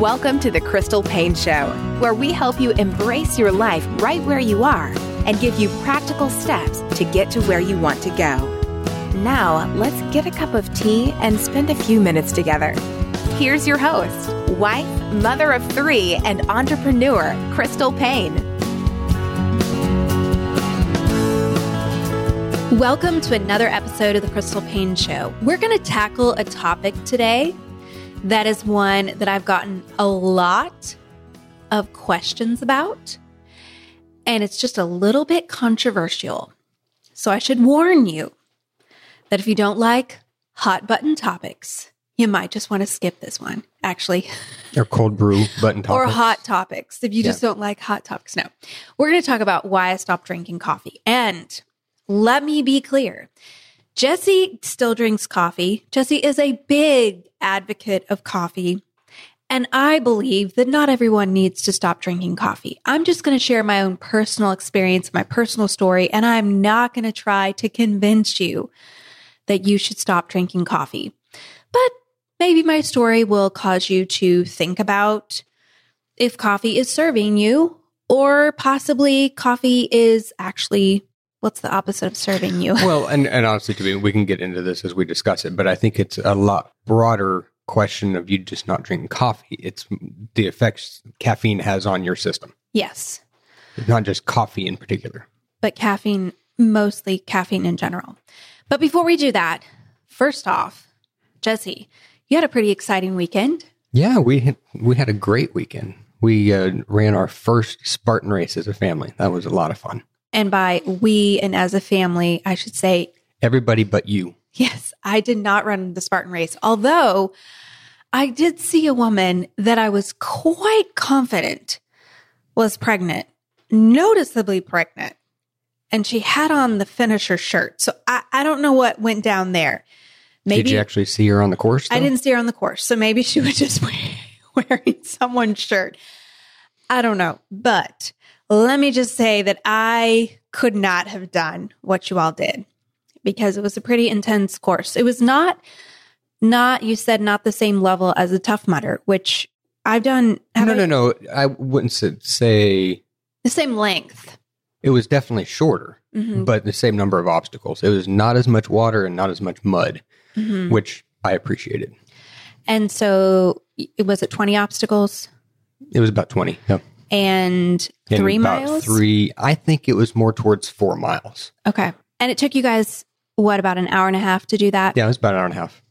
Welcome to the Crystal Pain Show, where we help you embrace your life right where you are and give you practical steps to get to where you want to go. Now, let's get a cup of tea and spend a few minutes together. Here's your host, wife, mother of three, and entrepreneur, Crystal Pain. Welcome to another episode of the Crystal Pain Show. We're going to tackle a topic today that is one that I've gotten a lot of questions about, and it's just a little bit controversial. So I should warn you that if you don't like hot button topics, you might just want to skip this one, actually. Or cold brew button topics. Or hot topics, if you just don't like hot topics. No. We're going to talk about why I stopped drinking coffee. And let me be clear, Jesse still drinks coffee. Jesse is a big advocate of coffee, and I believe that not everyone needs to stop drinking coffee. I'm just going to share my own personal experience, my personal story, and I'm not going to try to convince you that you should stop drinking coffee. But maybe my story will cause you to think about if coffee is serving you, or possibly coffee is actually what's the opposite of serving you? Well, and honestly, we can get into this as we discuss it, but I think it's a lot broader question of you just not drinking coffee. It's the effects caffeine has on your system. Yes. It's not just coffee in particular. But caffeine, mostly caffeine in general. But before we do that, first off, Jesse, you had a pretty exciting weekend. Yeah, we had a great weekend. We ran our first Spartan race as a family. That was a lot of fun. And by we and as a family, I should say everybody but you. Yes, I did not run the Spartan race, although I did see a woman that I was quite confident was pregnant, noticeably pregnant, and she had on the finisher shirt. So I don't know what went down there. Maybe, did you actually see her on the course, though? I didn't see her on the course, so maybe she was just wearing someone's shirt. I don't know, but let me just say that I could not have done what you all did because it was a pretty intense course. It was not the same level as the Tough Mudder, which I've done. No. I wouldn't say the same length. It was definitely shorter, but the same number of obstacles. It was not as much water and not as much mud, which I appreciated. And so, was it 20 obstacles? It was about 20, yeah. And 3 miles? I think it was more towards 4 miles. Okay. And it took you guys, what, about an hour and a half to do that? Yeah, it was about an hour and a half.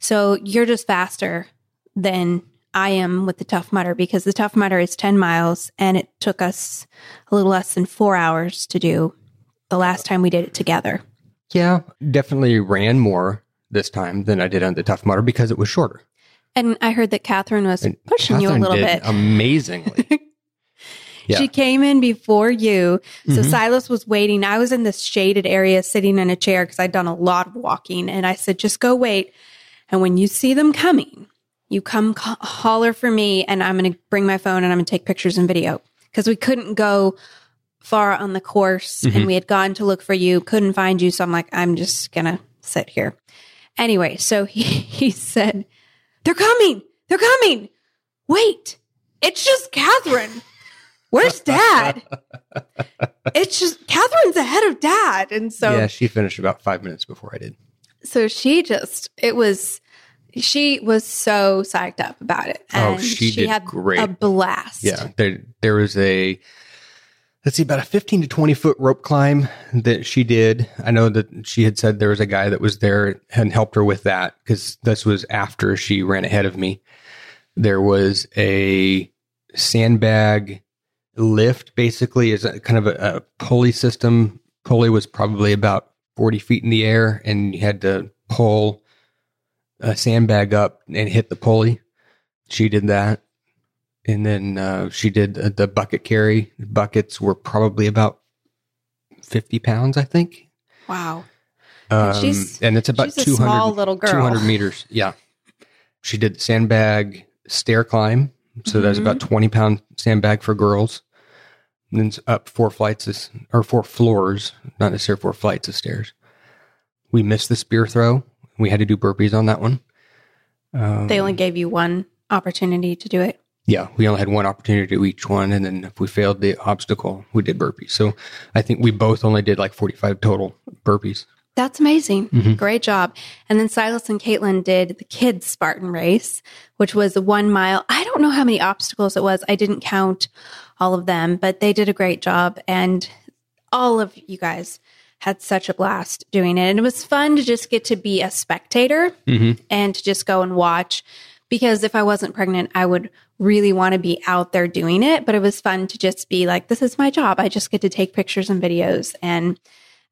So you're just faster than I am with the Tough Mudder because the Tough Mudder is 10 miles and it took us a little less than 4 hours to do the last time we did it together. Yeah, definitely ran more this time than I did on the Tough Mudder because it was shorter. And I heard that Catherine was pushing you a little bit. Amazingly. Yeah. She came in before you. So Silas was waiting. I was in this shaded area sitting in a chair because I'd done a lot of walking. And I said, just go wait. And when you see them coming, you come holler for me, and I'm going to bring my phone and I'm going to take pictures and video. Because we couldn't go far on the course, and we had gone to look for you, couldn't find you. So I'm like, I'm just going to sit here. Anyway, so he said, they're coming. They're coming. Wait, it's just Catherine. Where's Dad? It's just Catherine's ahead of Dad. And so, yeah, she finished about 5 minutes before I did. So she was so psyched up about it. And she had great. A blast. Yeah. There was about a 15 to 20 foot rope climb that she did. I know that she had said there was a guy that was there and helped her with that, because this was after she ran ahead of me. There was a sandbag lift, basically, is kind of a pulley system. Pulley was probably about 40 feet in the air, and you had to pull a sandbag up and hit the pulley. She did that. And then she did the bucket carry. Buckets were probably about 50 pounds, I think. Wow. And it's about 200 meters. Yeah. She did the sandbag stair climb. So that's about 20 pound sandbag for girls. And then up four floors, not necessarily 4 flights of stairs. We missed the spear throw. We had to do burpees on that one. They only gave you one opportunity to do it. Yeah, we only had one opportunity to do each one. And then if we failed the obstacle, we did burpees. So I think we both only did like 45 total burpees. That's amazing. Mm-hmm. Great job. And then Silas and Caitlin did the kids' Spartan race, which was a 1 mile. I don't know how many obstacles it was. I didn't count all of them, but they did a great job. And all of you guys had such a blast doing it. And it was fun to just get to be a spectator and to just go and watch. Because if I wasn't pregnant, I would really want to be out there doing it. But it was fun to just be like, this is my job. I just get to take pictures and videos. And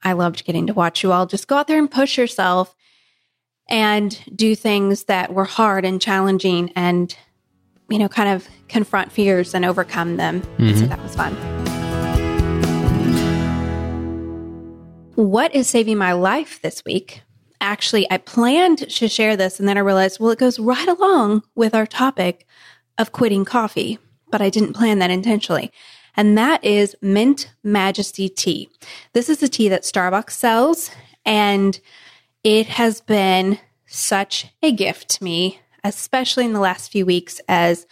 I loved getting to watch you all just go out there and push yourself and do things that were hard and challenging and, you know, kind of confront fears and overcome them. Mm-hmm. So that was fun. What is saving my life this week? Actually, I planned to share this, and then I realized, well, it goes right along with our topic of quitting coffee, but I didn't plan that intentionally. And that is Mint Majesty Tea. This is a tea that Starbucks sells, and it has been such a gift to me, especially in the last few weeks, as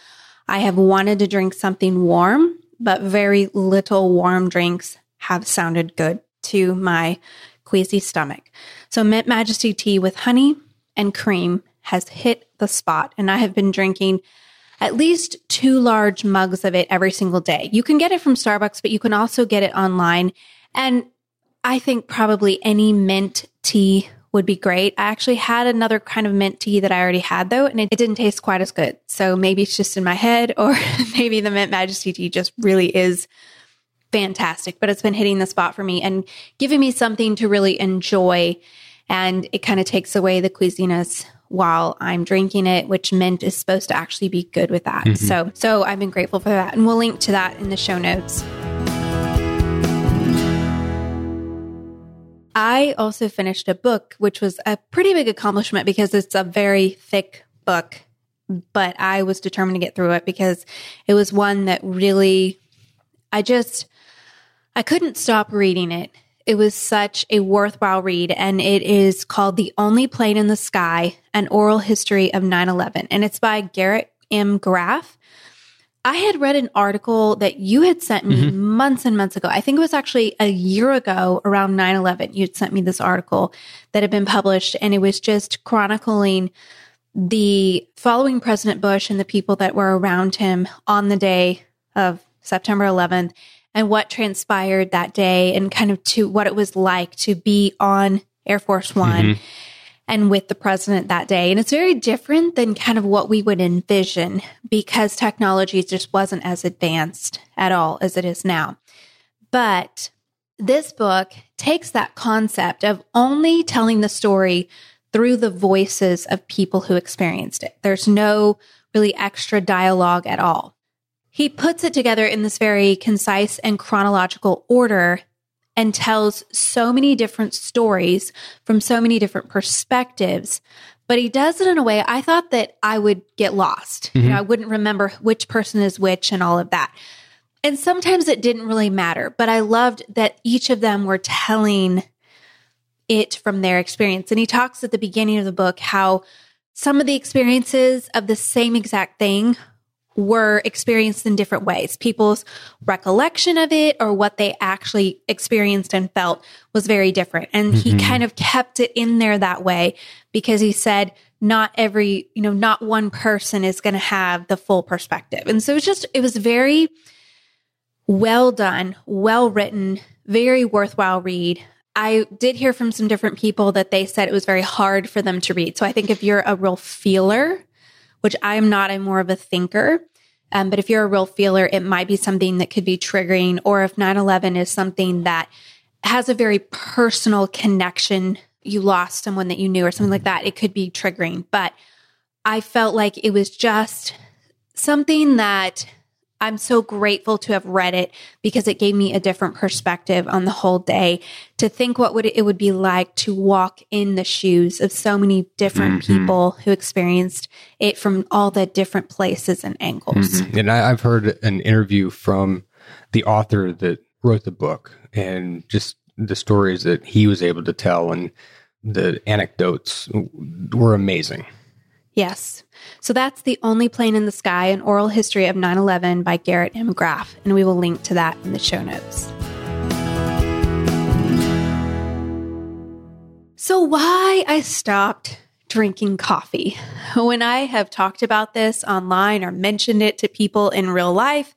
I have wanted to drink something warm, but very little warm drinks have sounded good to my queasy stomach. So Mint Majesty Tea with honey and cream has hit the spot, and I have been drinking at least 2 large mugs of it every single day. You can get it from Starbucks, but you can also get it online, and I think probably any mint tea would be great. I actually had another kind of mint tea that I already had, though, and it didn't taste quite as good. So maybe it's just in my head, or maybe the Mint Majesty Tea just really is fantastic, but it's been hitting the spot for me and giving me something to really enjoy. And it kind of takes away the queasiness while I'm drinking it, which mint is supposed to actually be good with that. Mm-hmm. So I've been grateful for that. And we'll link to that in the show notes. I also finished a book, which was a pretty big accomplishment because it's a very thick book, but I was determined to get through it because it was one that really, I couldn't stop reading it. It was such a worthwhile read, and it is called The Only Plane in the Sky, An Oral History of 9/11, and it's by Garrett M. Graff. I had read an article that you had sent me months and months ago. I think it was actually a year ago around 9/11. You'd sent me this article that had been published, and it was just chronicling the following President Bush and the people that were around him on the day of September 11th. And what transpired that day, and kind of to what it was like to be on Air Force One and with the president that day. And it's very different than kind of what we would envision, because technology just wasn't as advanced at all as it is now. But this book takes that concept of only telling the story through the voices of people who experienced it. There's no really extra dialogue at all. He puts it together in this very concise and chronological order and tells so many different stories from so many different perspectives. But he does it in a way, I thought that I would get lost. Mm-hmm. You know, I wouldn't remember which person is which and all of that. And sometimes it didn't really matter, but I loved that each of them were telling it from their experience. And he talks at the beginning of the book how some of the experiences of the same exact thing were experienced in different ways. People's recollection of it or what they actually experienced and felt was very different. And he kind of kept it in there that way because he said, not one person is going to have the full perspective. And so it was very well done, well written, very worthwhile read. I did hear from some different people that they said it was very hard for them to read. So I think if you're a real feeler, which I'm not, I'm more of a thinker. But if you're a real feeler, it might be something that could be triggering, or if 9/11 is something that has a very personal connection, you lost someone that you knew or something like that, it could be triggering. But I felt like it was just something that I'm so grateful to have read it because it gave me a different perspective on the whole day to think what it would be like to walk in the shoes of so many different people who experienced it from all the different places and angles. Mm-hmm. And I've heard an interview from the author that wrote the book and just the stories that he was able to tell and the anecdotes were amazing. Yes. So that's The Only Plane in the Sky, an oral history of 9/11 by Garrett M. Graff, and we will link to that in the show notes. So why I stopped drinking coffee. When I have talked about this online or mentioned it to people in real life,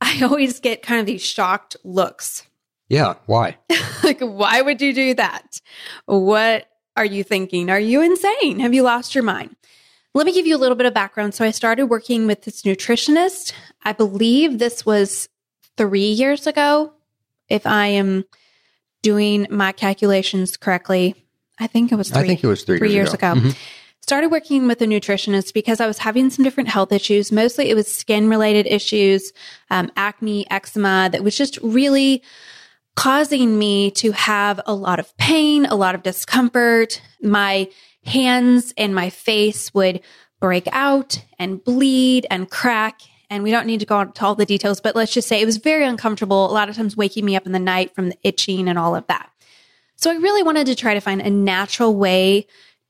I always get kind of these shocked looks. Yeah, why? Like, why would you do that? What are you thinking? Are you insane? Have you lost your mind? Let me give you a little bit of background. So I started working with this nutritionist. I believe this was 3 years ago. If I am doing my calculations correctly, I think it was three years ago. Mm-hmm. Started working with a nutritionist because I was having some different health issues. Mostly it was skin-related issues, acne, eczema, that was just really causing me to have a lot of pain, a lot of discomfort. My hands and my face would break out and bleed and crack. And we don't need to go into all the details, but let's just say it was very uncomfortable, a lot of times waking me up in the night from the itching and all of that. So I really wanted to try to find a natural way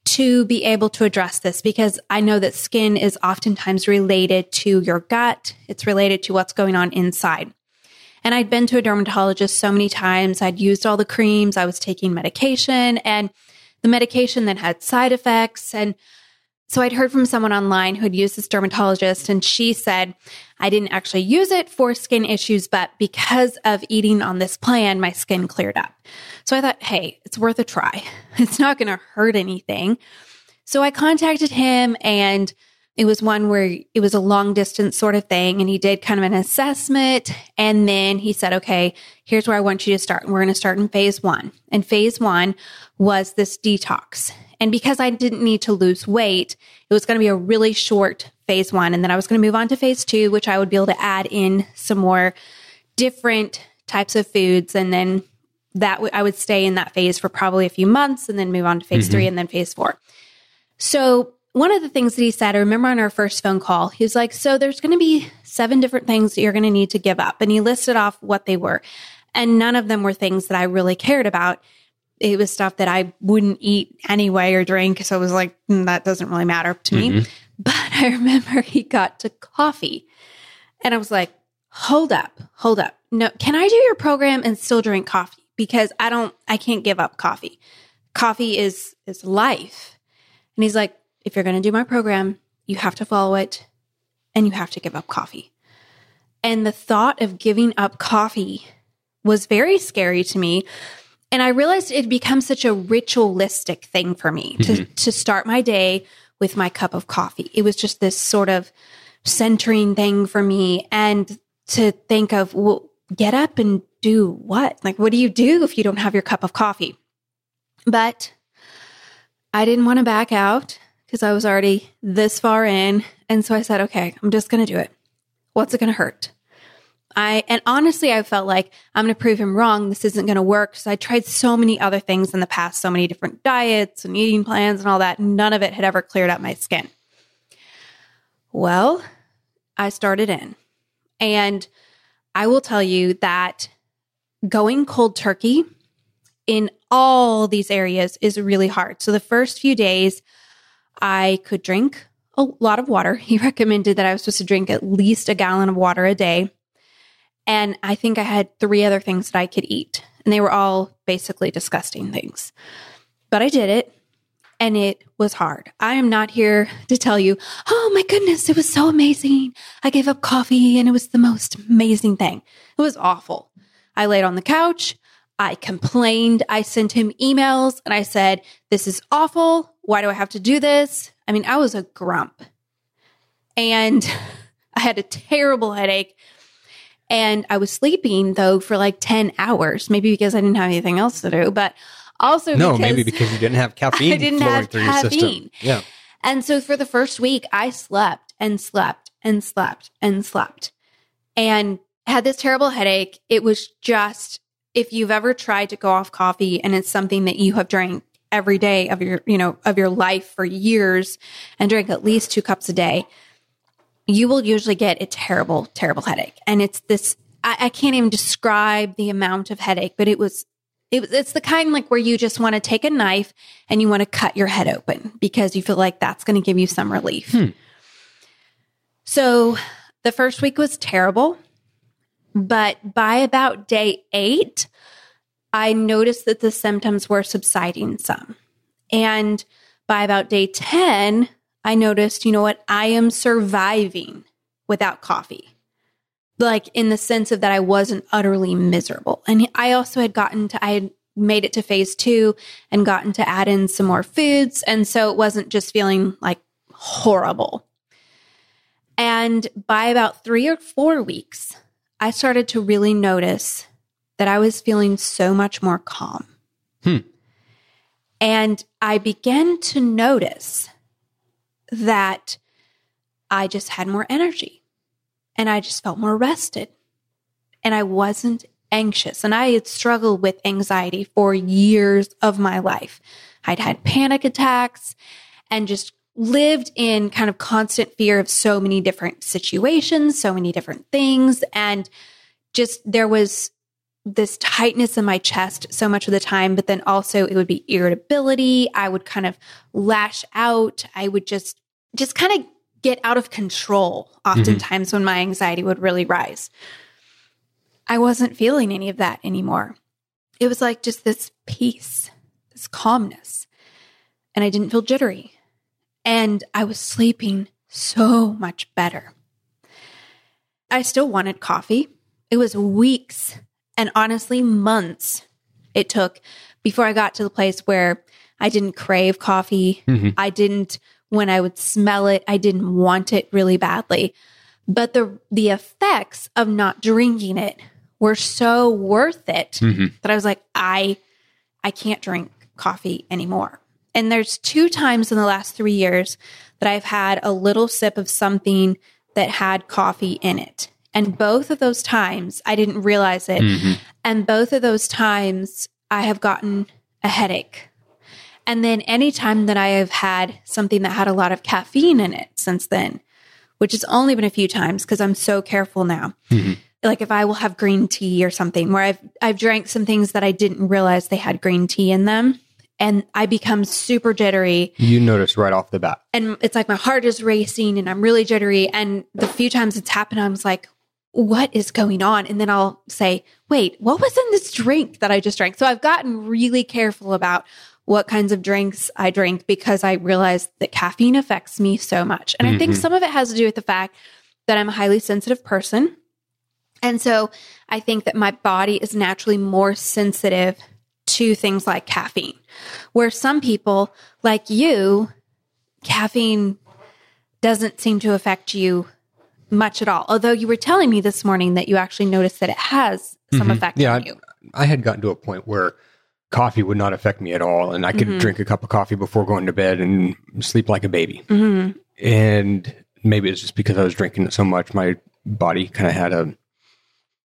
to be able to address this because I know that skin is oftentimes related to your gut. It's related to what's going on inside. And I'd been to a dermatologist so many times. I'd used all the creams. I was taking medication, and the medication then had side effects. And so I'd heard from someone online who had used this dermatologist, and she said, I didn't actually use it for skin issues, but because of eating on this plan, my skin cleared up. So I thought, hey, it's worth a try. It's not going to hurt anything. So I contacted him, and it was one where it was a long distance sort of thing. And he did kind of an assessment. And then he said, okay, here's where I want you to start. And we're going to start in phase 1. And phase 1 was this detox. And because I didn't need to lose weight, it was going to be a really short phase 1. And then I was going to move on to phase 2, which I would be able to add in some more different types of foods. And then that I would stay in that phase for probably a few months and then move on to phase 3 and then phase 4. So one of the things that he said, I remember on our first phone call, he was like, so there's going to be 7 different things that you're going to need to give up. And he listed off what they were. And none of them were things that I really cared about. It was stuff that I wouldn't eat anyway or drink. So it was like, that doesn't really matter to me. But I remember he got to coffee. And I was like, hold up. No, can I do your program and still drink coffee? Because I can't give up coffee. Coffee is life. And he's like, if you're going to do my program, you have to follow it and you have to give up coffee. And the thought of giving up coffee was very scary to me. And I realized it becomes such a ritualistic thing for me to start my day with my cup of coffee. It was just this sort of centering thing for me. And to think of, well, get up and do what? Like, what do you do if you don't have your cup of coffee? But I didn't want to back out, because I was already this far in. And so I said, okay, I'm just going to do it. What's it going to hurt? And honestly, I felt like I'm going to prove him wrong. This isn't going to work. So I tried so many other things in the past, so many different diets and eating plans and all that. None of it had ever cleared up my skin. Well, I started in. And I will tell you that going cold turkey in all these areas is really hard. So the first few days, I could drink a lot of water. He recommended that I was supposed to drink at least a gallon of water a day. And I think I had three other things that I could eat. And they were all basically disgusting things. But I did it. And it was hard. I am not here to tell you, oh my goodness, it was so amazing. I gave up coffee and it was the most amazing thing. It was awful. I laid on the couch. I complained. I sent him emails and I said, this is awful. Why do I have to do this? I mean, I was a grump. And I had a terrible headache. And I was sleeping, though, for like 10 hours, maybe because I didn't have anything else to do, but also no, maybe because you didn't have caffeine flowing through your system. Yeah. And so for the first week, I slept and slept and slept and slept and had this terrible headache. It was just, if you've ever tried to go off coffee and it's something that you have drank every day of your, of your life for years and drink at least 2 cups a day, you will usually get a terrible, terrible headache. And it's this, I can't even describe the amount of headache, but it's the kind like where you just want to take a knife and you want to cut your head open because you feel like that's going to give you some relief. So the first week was terrible, but by about day 8, I noticed that the symptoms were subsiding some. And by about day 10, I noticed, you know what, I am surviving without coffee. Like in the sense of that I wasn't utterly miserable. And I also had I had made it to phase 2 and gotten to add in some more foods. And so it wasn't just feeling like horrible. And by about 3 or 4 weeks, I started to really notice that I was feeling so much more calm. And I began to notice that I just had more energy. And I just felt more rested. And I wasn't anxious. And I had struggled with anxiety for years of my life. I'd had panic attacks and just lived in kind of constant fear of so many different situations, so many different things. And just there was this tightness in my chest so much of the time, but then also it would be irritability. I would kind of lash out. I would just kind of get out of control oftentimes when my anxiety would really rise. I wasn't feeling any of that anymore. It was like just this peace, this calmness. And I didn't feel jittery. And I was sleeping so much better. I still wanted coffee. It was weeks and honestly months it took before I got to the place where I didn't crave coffee. I didn't. When I would smell it, I didn't want it really badly. But the effects of not drinking it were so worth it that I was like, I can't drink coffee anymore. And there's 2 times in the last 3 years that I've had a little sip of something that had coffee in it. And both of those times, I didn't realize it. And both of those times, I have gotten a headache. And then anytime that I have had something that had a lot of caffeine in it since then, which has only been a few times because I'm so careful now. Like if I will have green tea or something where I've drank some things that I didn't realize they had green tea in them and I become super jittery. You notice right off the bat. And it's like my heart is racing and I'm really jittery. And the few times it's happened, I was like, what is going on? And then I'll say, wait, what was in this drink that I just drank? So I've gotten really careful about what kinds of drinks I drink because I realized that caffeine affects me so much. And I think some of it has to do with the fact that I'm a highly sensitive person. And so I think that my body is naturally more sensitive to things like caffeine, where some people like you, caffeine doesn't seem to affect you much at all. Although you were telling me this morning that you actually noticed that it has some effect on you. I had gotten to a point where coffee would not affect me at all. And I could drink a cup of coffee before going to bed and sleep like a baby. And maybe it's just because I was drinking it so much, my body kind of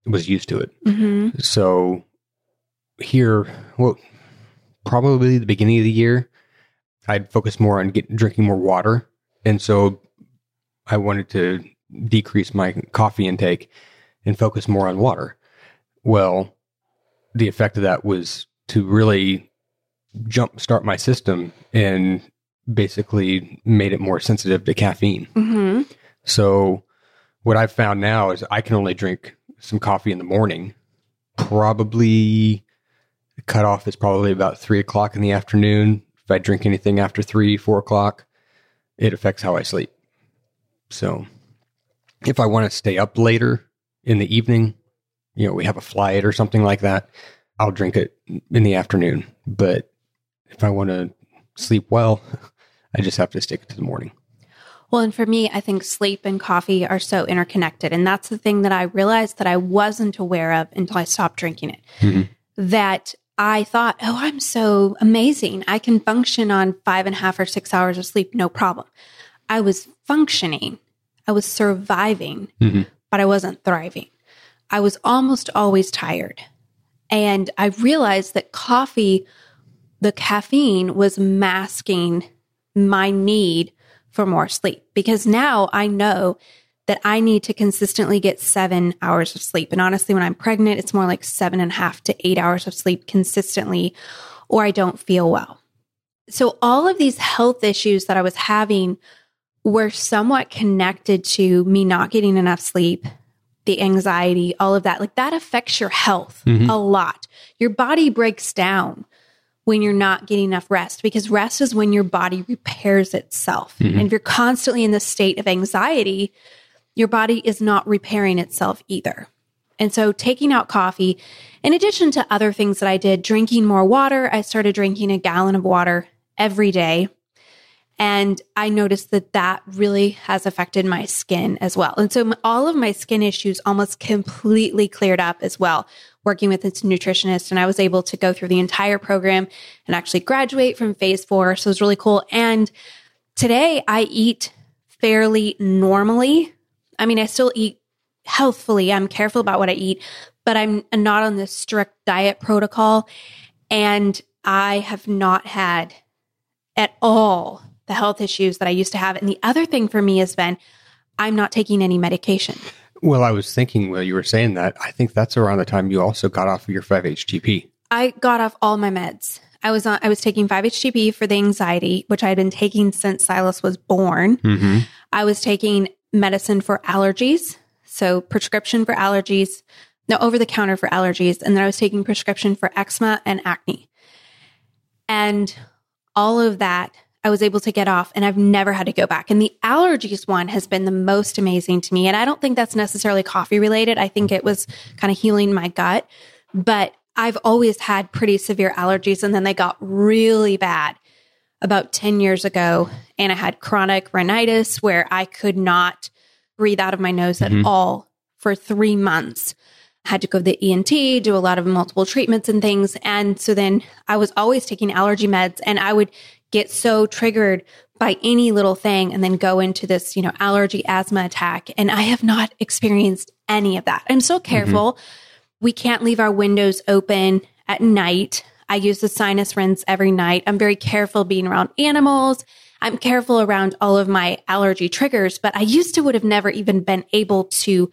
was used to it. Mm-hmm. So here, probably the beginning of the year, I'd focus more on drinking more water. And so I wanted to decrease my coffee intake and focus more on water. Well, the effect of that was to really jumpstart my system and basically made it more sensitive to caffeine. Mm-hmm. So what I've found now is I can only drink some coffee in the morning. Probably the cutoff is probably about 3 o'clock in the afternoon. If I drink anything after 3, 4 o'clock, it affects how I sleep. So if I want to stay up later in the evening, we have a flight or something like that, I'll drink it in the afternoon. But if I want to sleep well, I just have to stick to the morning. Well, and for me, I think sleep and coffee are so interconnected. And that's the thing that I realized that I wasn't aware of until I stopped drinking it. Mm-hmm. That I thought, I'm so amazing. I can function on 5.5 or 6 hours of sleep, no problem. I was functioning. I was surviving, mm-hmm. but I wasn't thriving. I was almost always tired. And I realized that coffee, the caffeine, was masking my need for more sleep, because now I know that I need to consistently get 7 hours of sleep. And honestly, when I'm pregnant, it's more like 7.5 to 8 hours of sleep consistently, or I don't feel well. So all of these health issues that I was having were somewhat connected to me not getting enough sleep, the anxiety, all of that. Like, that affects your health mm-hmm. a lot. Your body breaks down when you're not getting enough rest, because rest is when your body repairs itself. Mm-hmm. And if you're constantly in this state of anxiety, your body is not repairing itself either. And so taking out coffee, in addition to other things that I did, drinking more water, I started drinking a gallon of water every day. And I noticed that that really has affected my skin as well. And so all of my skin issues almost completely cleared up as well, working with its nutritionist, and I was able to go through the entire program and actually graduate from phase 4. So it was really cool. And today I eat fairly normally. I mean, I still eat healthfully. I'm careful about what I eat, but I'm not on this strict diet protocol. And I have not had at all the health issues that I used to have. And the other thing for me has been, I'm not taking any medication. Well, I was thinking while you were saying that, I think that's around the time you also got off of your 5-HTP. I got off all my meds. I was taking 5-HTP for the anxiety, which I had been taking since Silas was born. Mm-hmm. I was taking medicine for allergies, so prescription for allergies, over-the-counter for allergies, and then I was taking prescription for eczema and acne. And all of that I was able to get off, and I've never had to go back. And the allergies one has been the most amazing to me. And I don't think that's necessarily coffee related. I think it was kind of healing my gut, but I've always had pretty severe allergies. And then they got really bad about 10 years ago. And I had chronic rhinitis where I could not breathe out of my nose mm-hmm. at all for 3 months. Had to go to the ENT, do a lot of multiple treatments and things. And so then I was always taking allergy meds, and I would get so triggered by any little thing and then go into this, allergy asthma attack. And I have not experienced any of that. I'm so careful. Mm-hmm. We can't leave our windows open at night. I use the sinus rinse every night. I'm very careful being around animals. I'm careful around all of my allergy triggers, but I used to would have never even been able to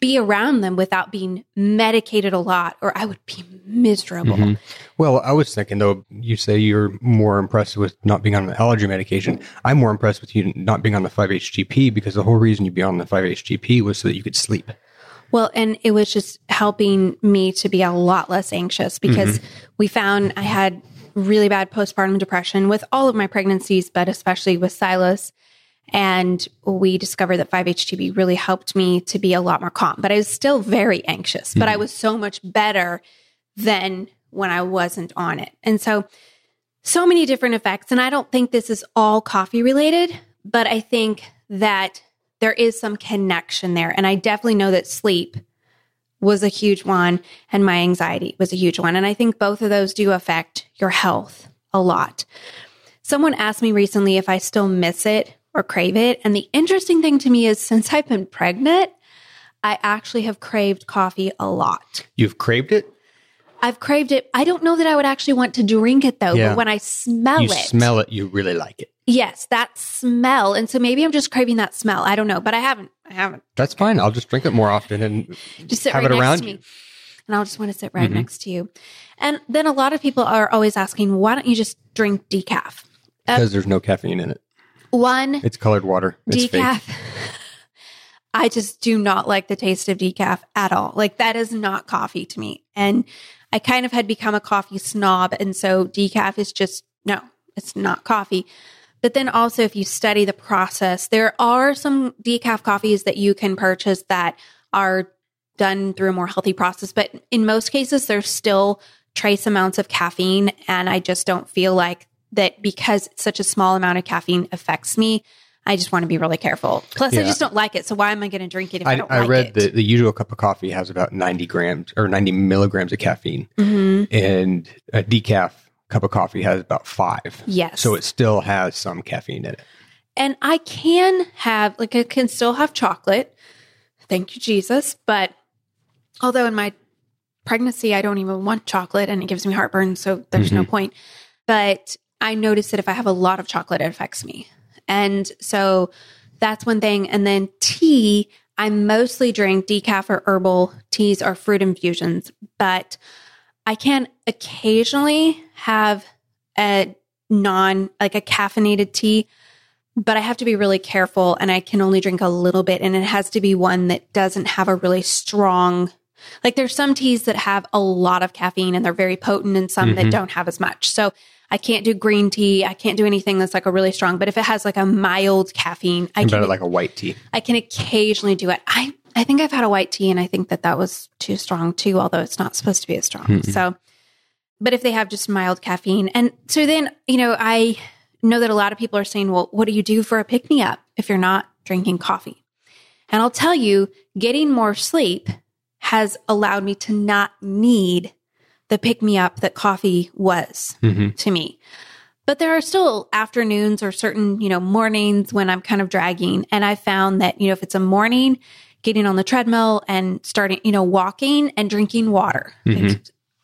be around them without being medicated a lot, or I would be miserable. Mm-hmm. Well, I was thinking, though, you say you're more impressed with not being on the allergy medication. I'm more impressed with you not being on the 5-HTP, because the whole reason you'd be on the 5-HTP was so that you could sleep. Well, and it was just helping me to be a lot less anxious, because mm-hmm. we found I had really bad postpartum depression with all of my pregnancies, but especially with Silas. And we discovered that 5-HTP really helped me to be a lot more calm. But I was still very anxious, but I was so much better than when I wasn't on it. And so many different effects. And I don't think this is all coffee related, but I think that there is some connection there. And I definitely know that sleep was a huge one, and my anxiety was a huge one. And I think both of those do affect your health a lot. Someone asked me recently if I still miss it or crave it. And the interesting thing to me is, since I've been pregnant, I actually have craved coffee a lot. You've craved it? I've craved it. I don't know that I would actually want to drink it though, but when I smell it, you really like it. Yes, that smell. And so maybe I'm just craving that smell. I don't know, but I haven't. That's fine. I'll just drink it more often and just sit have right it next around to me. You. And I'll just want to sit right next to you. And then a lot of people are always asking, why don't you just drink decaf? Because there's no caffeine in it. It's colored water. It's decaf. Fake. I just do not like the taste of decaf at all. Like, that is not coffee to me. And I kind of had become a coffee snob. And so decaf is just, no, it's not coffee. But then also, if you study the process, there are some decaf coffees that you can purchase that are done through a more healthy process. But in most cases, there's still trace amounts of caffeine. And I just don't feel like that because it's such a small amount of caffeine affects me. I just want to be really careful. Plus, I just don't like it. So why am I going to drink it if I don't like it? I read that the usual cup of coffee has about 90 grams or 90 milligrams of caffeine. Mm-hmm. And a decaf cup of coffee has about 5. Yes. So it still has some caffeine in it. And I can have, like, I can still have chocolate. Thank you, Jesus. But although in my pregnancy, I don't even want chocolate and it gives me heartburn. So there's no point. But I notice that if I have a lot of chocolate, it affects me. And so that's one thing. And then tea, I mostly drink decaf or herbal teas or fruit infusions, but I can occasionally have a a caffeinated tea, but I have to be really careful and I can only drink a little bit. And it has to be one that doesn't have a really strong, like there's some teas that have a lot of caffeine and they're very potent and some that don't have as much. So I can't do green tea. I can't do anything that's like a really strong, but if it has like a mild caffeine, I can, like a white tea. I can occasionally do it. I think I've had a white tea and I think that was too strong too, although it's not supposed to be as strong. So, but if they have just mild caffeine. And so then, you know, I know that a lot of people are saying, well, what do you do for a pick-me-up if you're not drinking coffee? And I'll tell you, getting more sleep has allowed me to not need the pick-me-up that coffee was to me. But there are still afternoons or certain, you know, mornings when I'm kind of dragging. And I found that, you know, if it's a morning, getting on the treadmill and starting, you know, walking and drinking water.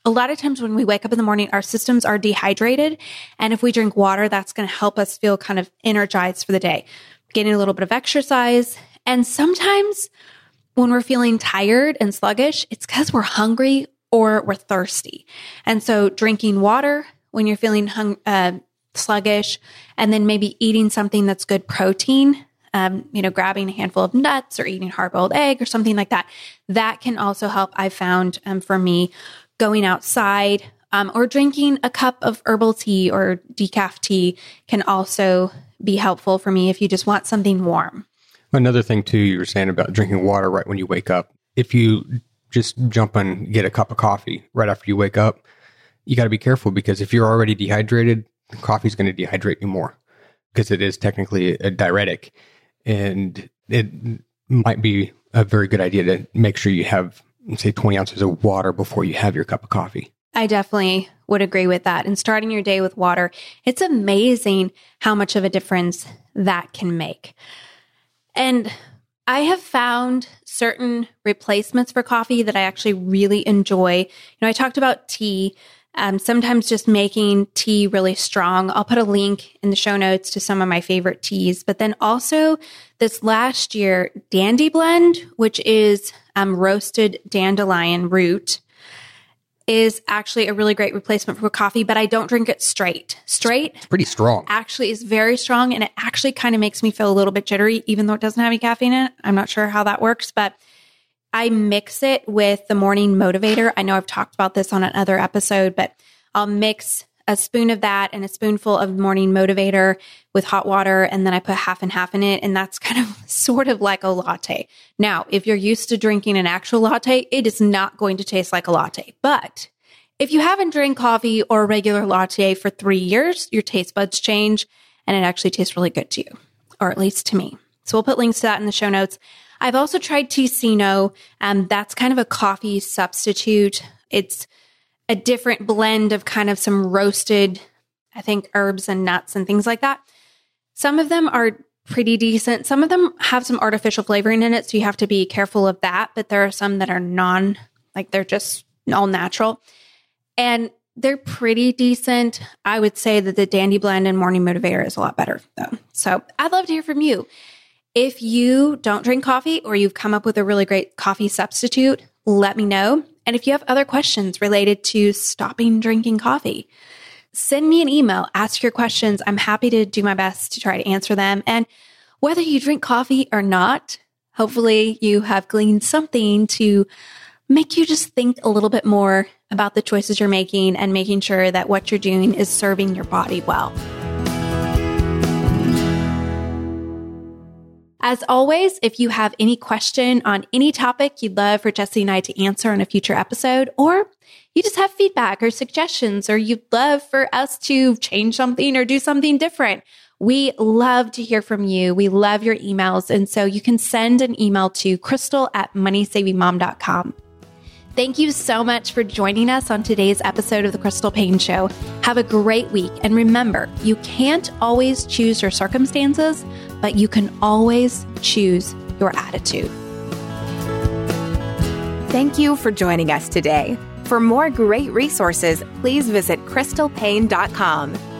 A lot of times when we wake up in the morning, our systems are dehydrated. And if we drink water, that's going to help us feel kind of energized for the day. Getting a little bit of exercise. And sometimes when we're feeling tired and sluggish, it's because we're hungry or we're thirsty. And so drinking water when you're feeling sluggish, and then maybe eating something that's good protein, you know, grabbing a handful of nuts or eating a hard-boiled egg or something like that, that can also help, I found, for me, going outside or drinking a cup of herbal tea or decaf tea can also be helpful for me if you just want something warm. Another thing, too, you were saying about drinking water right when you wake up. If you just jump and get a cup of coffee right after you wake up, you got to be careful because if you're already dehydrated, coffee's going to dehydrate you more because it is technically a diuretic. And it might be a very good idea to make sure you have, say, 20 ounces of water before you have your cup of coffee. I definitely would agree with that. And starting your day with water, it's amazing how much of a difference that can make. And I have found certain replacements for coffee that I actually really enjoy. You know, I talked about tea, sometimes just making tea really strong. I'll put a link in the show notes to some of my favorite teas. But then also this last year, Dandy Blend, which is roasted dandelion root, is actually a really great replacement for coffee, but I don't drink it straight. It's pretty strong. Actually, it's very strong, and it actually kind of makes me feel a little bit jittery, even though it doesn't have any caffeine in it. I'm not sure how that works, but I mix it with the Morning Motivator. I know I've talked about this on another episode, but I'll mix a spoon of that and a spoonful of Morning Motivator with hot water, and then I put half and half in it, and that's kind of sort of like a latte. Now, if you're used to drinking an actual latte, it is not going to taste like a latte. But if you haven't drank coffee or a regular latte for 3 years, your taste buds change, and it actually tastes really good to you, or at least to me. So we'll put links to that in the show notes. I've also tried Ticino, and that's kind of a coffee substitute. It's a different blend of kind of some roasted, I think, herbs and nuts and things like that. Some of them are pretty decent. Some of them have some artificial flavoring in it, so you have to be careful of that. But there are some that are non, like they're just all natural. And they're pretty decent. I would say that the Dandy Blend and Morning Motivator is a lot better, though. So I'd love to hear from you. If you don't drink coffee or you've come up with a really great coffee substitute, let me know. And if you have other questions related to stopping drinking coffee, send me an email, ask your questions. I'm happy to do my best to try to answer them. And whether you drink coffee or not, hopefully you have gleaned something to make you just think a little bit more about the choices you're making and making sure that what you're doing is serving your body well. As always, if you have any question on any topic you'd love for Jesse and I to answer in a future episode, or you just have feedback or suggestions, or you'd love for us to change something or do something different, we love to hear from you. We love your emails. And so you can send an email to crystal@moneysavingmom.com. Thank you so much for joining us on today's episode of The Crystal Pain Show. Have a great week. And remember, you can't always choose your circumstances, but you can always choose your attitude. Thank you for joining us today. For more great resources, please visit crystalpain.com.